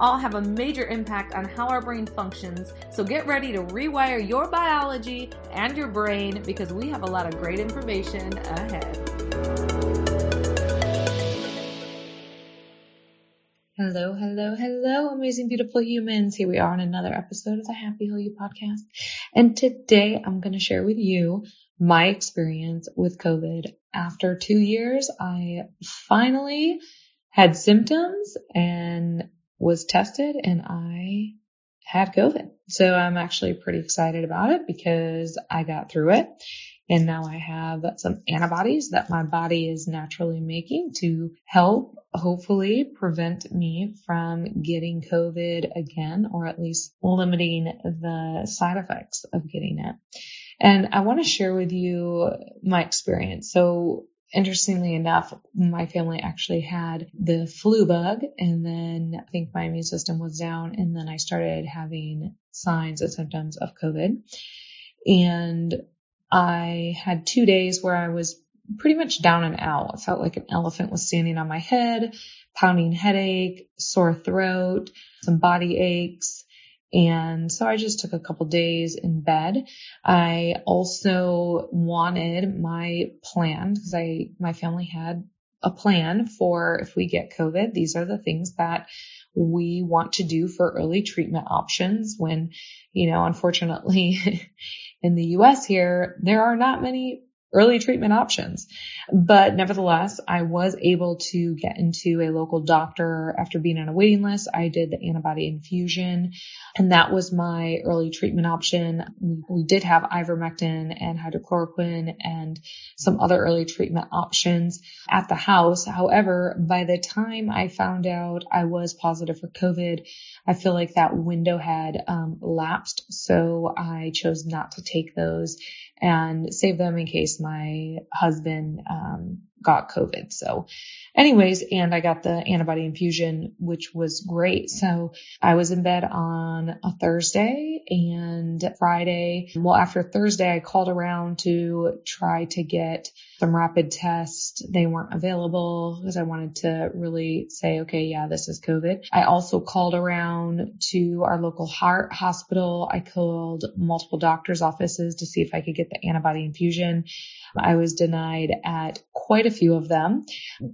all have a major impact on how our brain functions. So get ready to rewire your biology and your brain because we have a lot of great information ahead. Hello, hello, hello, amazing, beautiful humans. Here we are on another episode of the Happy Whole You podcast. And today I'm going to share with you my experience with COVID. After 2 years, I finally had symptoms and was tested and I had COVID. So I'm actually pretty excited about it because I got through it. And now I have some antibodies that my body is naturally making to help hopefully prevent me from getting COVID again, or at least limiting the side effects of getting it. And I want to share with you my experience. So interestingly enough, my family actually had the flu bug, and then I think my immune system was down, and then I started having signs and symptoms of COVID. And I had 2 days where I was pretty much down and out. I felt like an elephant was standing on my head, pounding headache, sore throat, some body aches. And so I just took a couple days in bed. I also wanted my plan because my family had a plan for if we get COVID, these are the things that we want to do for early treatment options when, unfortunately in the US here, there are not many early treatment options. But nevertheless, I was able to get into a local doctor after being on a waiting list. I did the antibody infusion, and that was my early treatment option. We did have ivermectin and hydrochloroquine and some other early treatment options at the house. However, by the time I found out I was positive for COVID, I feel like that window had lapsed. So I chose not to take those and save them in case my husband got COVID. So anyways, and I got the antibody infusion, which was great. So I was in bed on a Thursday and Friday. Well, after Thursday, I called around to try to get some rapid tests. They weren't available because I wanted to really say, okay, yeah, this is COVID. I also called around to our local heart hospital. I called multiple doctors' offices to see if I could get the antibody infusion. I was denied at quite a few of them.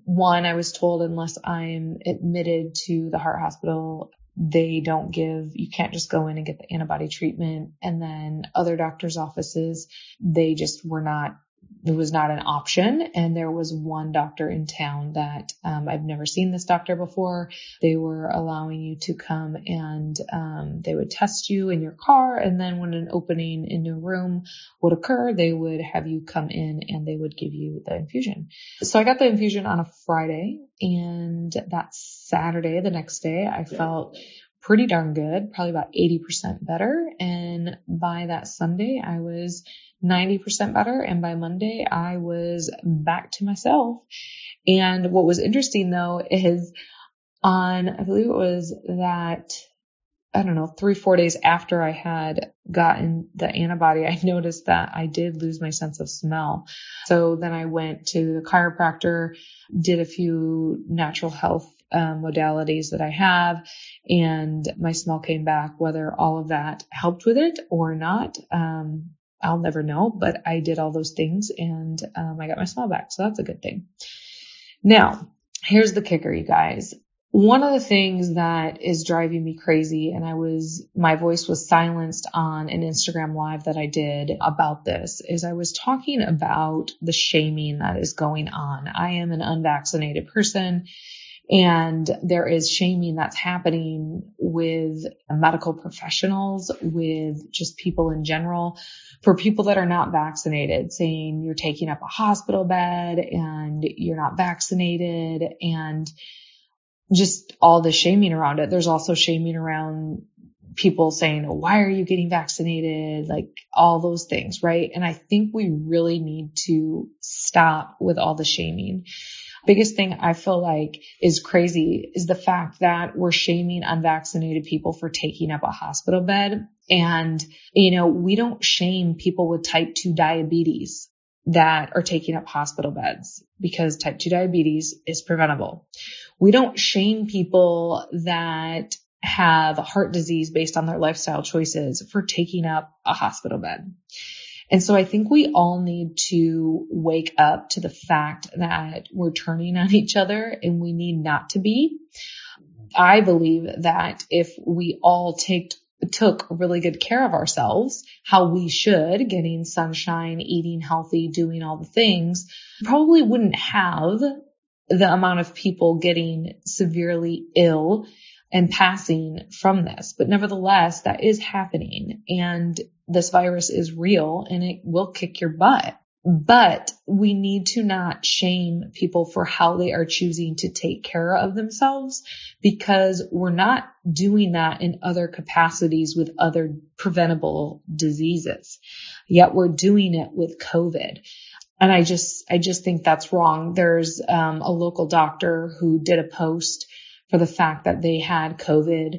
One, I was told unless I'm admitted to the heart hospital, they don't you can't just go in and get the antibody treatment. And then other doctors' offices, they just were not, it was not an option. And there was one doctor in town that, I've never seen this doctor before. They were allowing you to come and, they would test you in your car. And then when an opening in your room would occur, they would have you come in and they would give you the infusion. So I got the infusion on a Friday, and that Saturday, the next day, I felt pretty darn good, probably about 80% better. And by that Sunday, I was 90% better. And by Monday, I was back to myself. And what was interesting though is I believe it was that, 3-4 days after I had gotten the antibody, I noticed that I did lose my sense of smell. So then I went to the chiropractor, did a few natural health modalities that I have, and my smell came back. Whether all of that helped with it or not, I'll never know, but I did all those things and I got my smell back. So that's a good thing. Now, here's the kicker, you guys. One of the things that is driving me crazy, and my voice was silenced on an Instagram live that I did about this, is I was talking about the shaming that is going on. I am an unvaccinated person, and there is shaming that's happening with medical professionals, with just people in general, for people that are not vaccinated, saying you're taking up a hospital bed and you're not vaccinated, and just all the shaming around it. There's also shaming around people saying, why are you getting vaccinated? Like all those things, right? And I think we really need to stop with all the shaming. Biggest thing I feel like is crazy is the fact that we're shaming unvaccinated people for taking up a hospital bed. And, you know, we don't shame people with type 2 diabetes that are taking up hospital beds because type 2 diabetes is preventable. We don't shame people that have heart disease based on their lifestyle choices for taking up a hospital bed. And so I think we all need to wake up to the fact that we're turning on each other and we need not to be. I believe that if we all took really good care of ourselves, how we should, getting sunshine, eating healthy, doing all the things, probably wouldn't have the amount of people getting severely ill and passing from this. But nevertheless, that is happening. And this virus is real and it will kick your butt. But we need to not shame people for how they are choosing to take care of themselves, because we're not doing that in other capacities with other preventable diseases. Yet we're doing it with COVID. And I just think that's wrong. There's a local doctor who did a post for the fact that they had COVID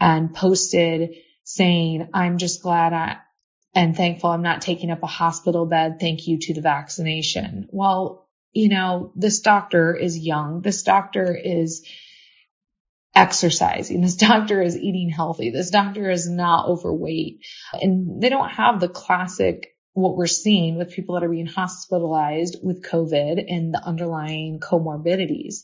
and posted saying, I'm just glad and thankful I'm not taking up a hospital bed. Thank you to the vaccination. Well, you know, this doctor is young. This doctor is exercising. This doctor is eating healthy. This doctor is not overweight. And they don't have the classic what we're seeing with people that are being hospitalized with COVID and the underlying comorbidities.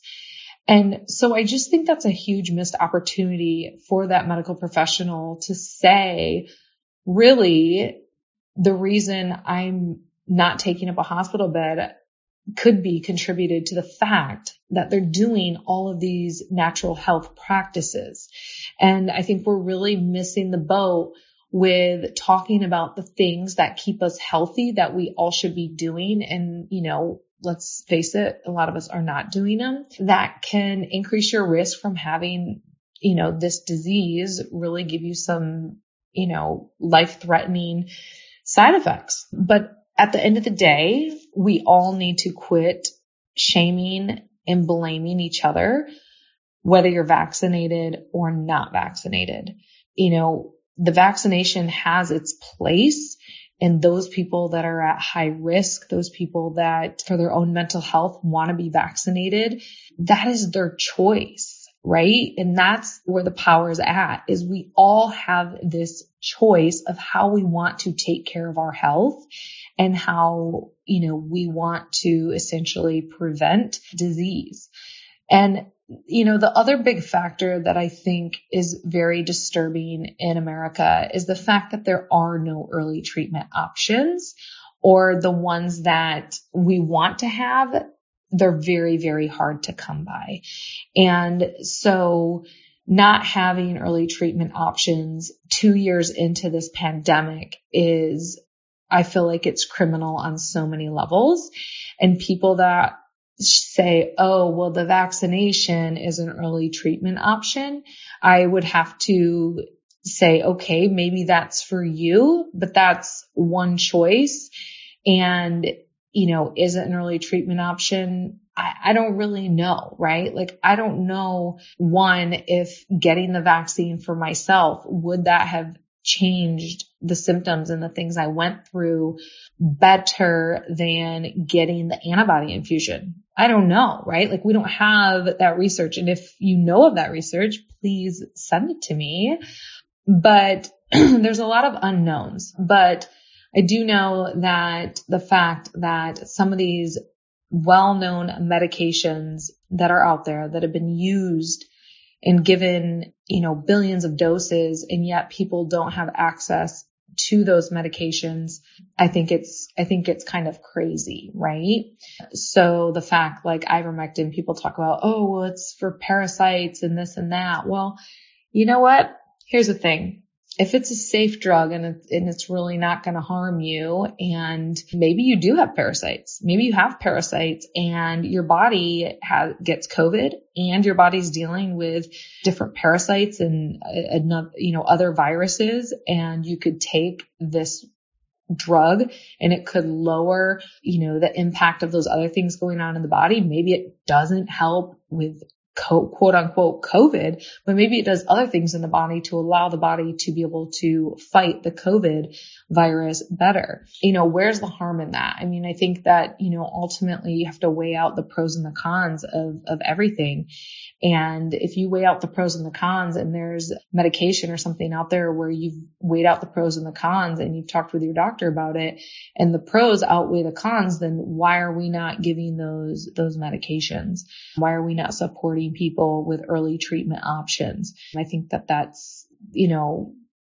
And so I just think that's a huge missed opportunity for that medical professional to say, really, the reason I'm not taking up a hospital bed could be contributed to the fact that they're doing all of these natural health practices. And I think we're really missing the boat with talking about the things that keep us healthy that we all should be doing. And, you know, let's face it, a lot of us are not doing them, that can increase your risk from having, you know, this disease really give you some, you know, life-threatening side effects. But at the end of the day, we all need to quit shaming and blaming each other, whether you're vaccinated or not vaccinated. You know, the vaccination has its place. And those people that are at high risk, those people that for their own mental health want to be vaccinated, that is their choice, right? And that's where the power is at, is we all have this choice of how we want to take care of our health and how, you know, we want to essentially prevent disease. And, you know, the other big factor that I think is very disturbing in America is the fact that there are no early treatment options, or the ones that we want to have, they're very, very hard to come by. And so not having early treatment options 2 years into this pandemic is, I feel like it's criminal on so many levels. And people that say, oh, well, the vaccination is an early treatment option, I would have to say, okay, maybe that's for you, but that's one choice. And, you know, is it an early treatment option? I don't really know, right? Like, I don't know, one, if getting the vaccine for myself, would that have changed the symptoms and the things I went through better than getting the antibody infusion? I don't know, right? Like, we don't have that research. And if you know of that research, please send it to me. But there's a lot of unknowns. But I do know that the fact that some of these well-known medications that are out there that have been used and given, you know, billions of doses, and yet people don't have access to those medications, I think it's kind of crazy, right? So the fact, like ivermectin, people talk about, oh, well, it's for parasites and this and that. Well, you know what? Here's the thing. if it's a safe drug and it's really not going to harm you, and maybe you do have parasites, maybe you have parasites and your body gets COVID and your body's dealing with different parasites and other viruses, and you could take this drug and it could lower, the impact of those other things going on in the body. Maybe it doesn't help with quote unquote COVID, but maybe it does other things in the body to allow the body to be able to fight the COVID virus better. Where's the harm in that? I mean, I think that, ultimately you have to weigh out the pros and the cons of everything. And if you weigh out the pros and the cons, and there's medication or something out there where you've weighed out the pros and the cons and you've talked with your doctor about it and the pros outweigh the cons, then why are we not giving those medications? Why are we not supporting people with early treatment options? I think that that's,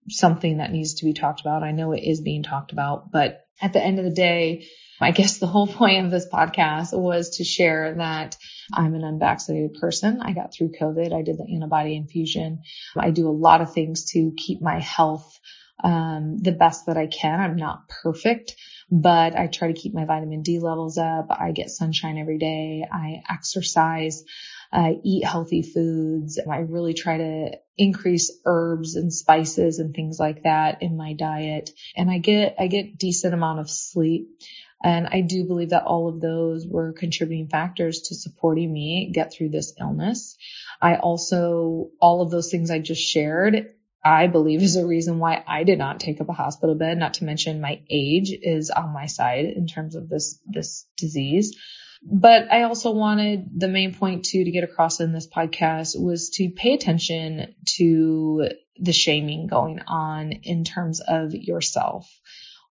something that needs to be talked about. I know it is being talked about, but at the end of the day, I guess the whole point of this podcast was to share that I'm an unvaccinated person. I got through COVID. I did the antibody infusion. I do a lot of things to keep my health the best that I can. I'm not perfect, but I try to keep my vitamin D levels up. I get sunshine every day. I exercise. I eat healthy foods. I really try to increase herbs and spices and things like that in my diet. And I get decent amount of sleep. And I do believe that all of those were contributing factors to supporting me get through this illness. I also, all of those things I just shared, I believe is a reason why I did not take up a hospital bed, not to mention my age is on my side in terms of this disease. But I also wanted the main point to get across in this podcast was to pay attention to the shaming going on in terms of yourself.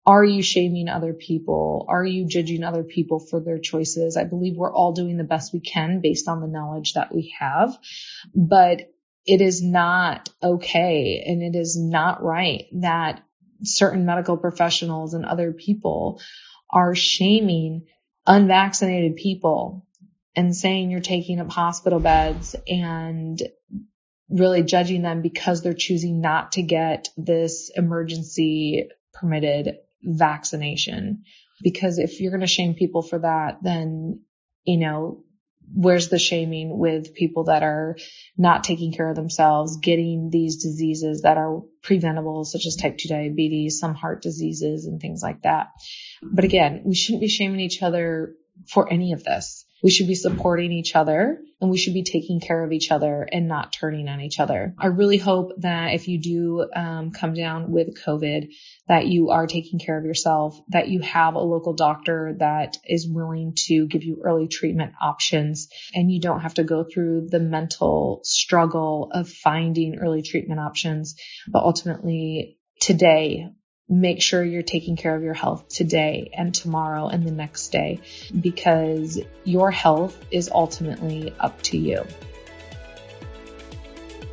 Are you shaming other people? Are you judging other people for their choices? I believe we're all doing the best we can based on the knowledge that we have, but it is not okay. And it is not right that certain medical professionals and other people are shaming unvaccinated people and saying you're taking up hospital beds and really judging them because they're choosing not to get this emergency permitted vaccination. Because if you're going to shame people for that, then, where's the shaming with people that are not taking care of themselves, getting these diseases that are preventable, such as type 2 diabetes, some heart diseases and things like that. But again, we shouldn't be shaming each other for any of this. We should be supporting each other and we should be taking care of each other and not turning on each other. I really hope that if you do come down with COVID, that you are taking care of yourself, that you have a local doctor that is willing to give you early treatment options, and you don't have to go through the mental struggle of finding early treatment options. But ultimately, today, make sure you're taking care of your health today and tomorrow and the next day, because your health is ultimately up to you.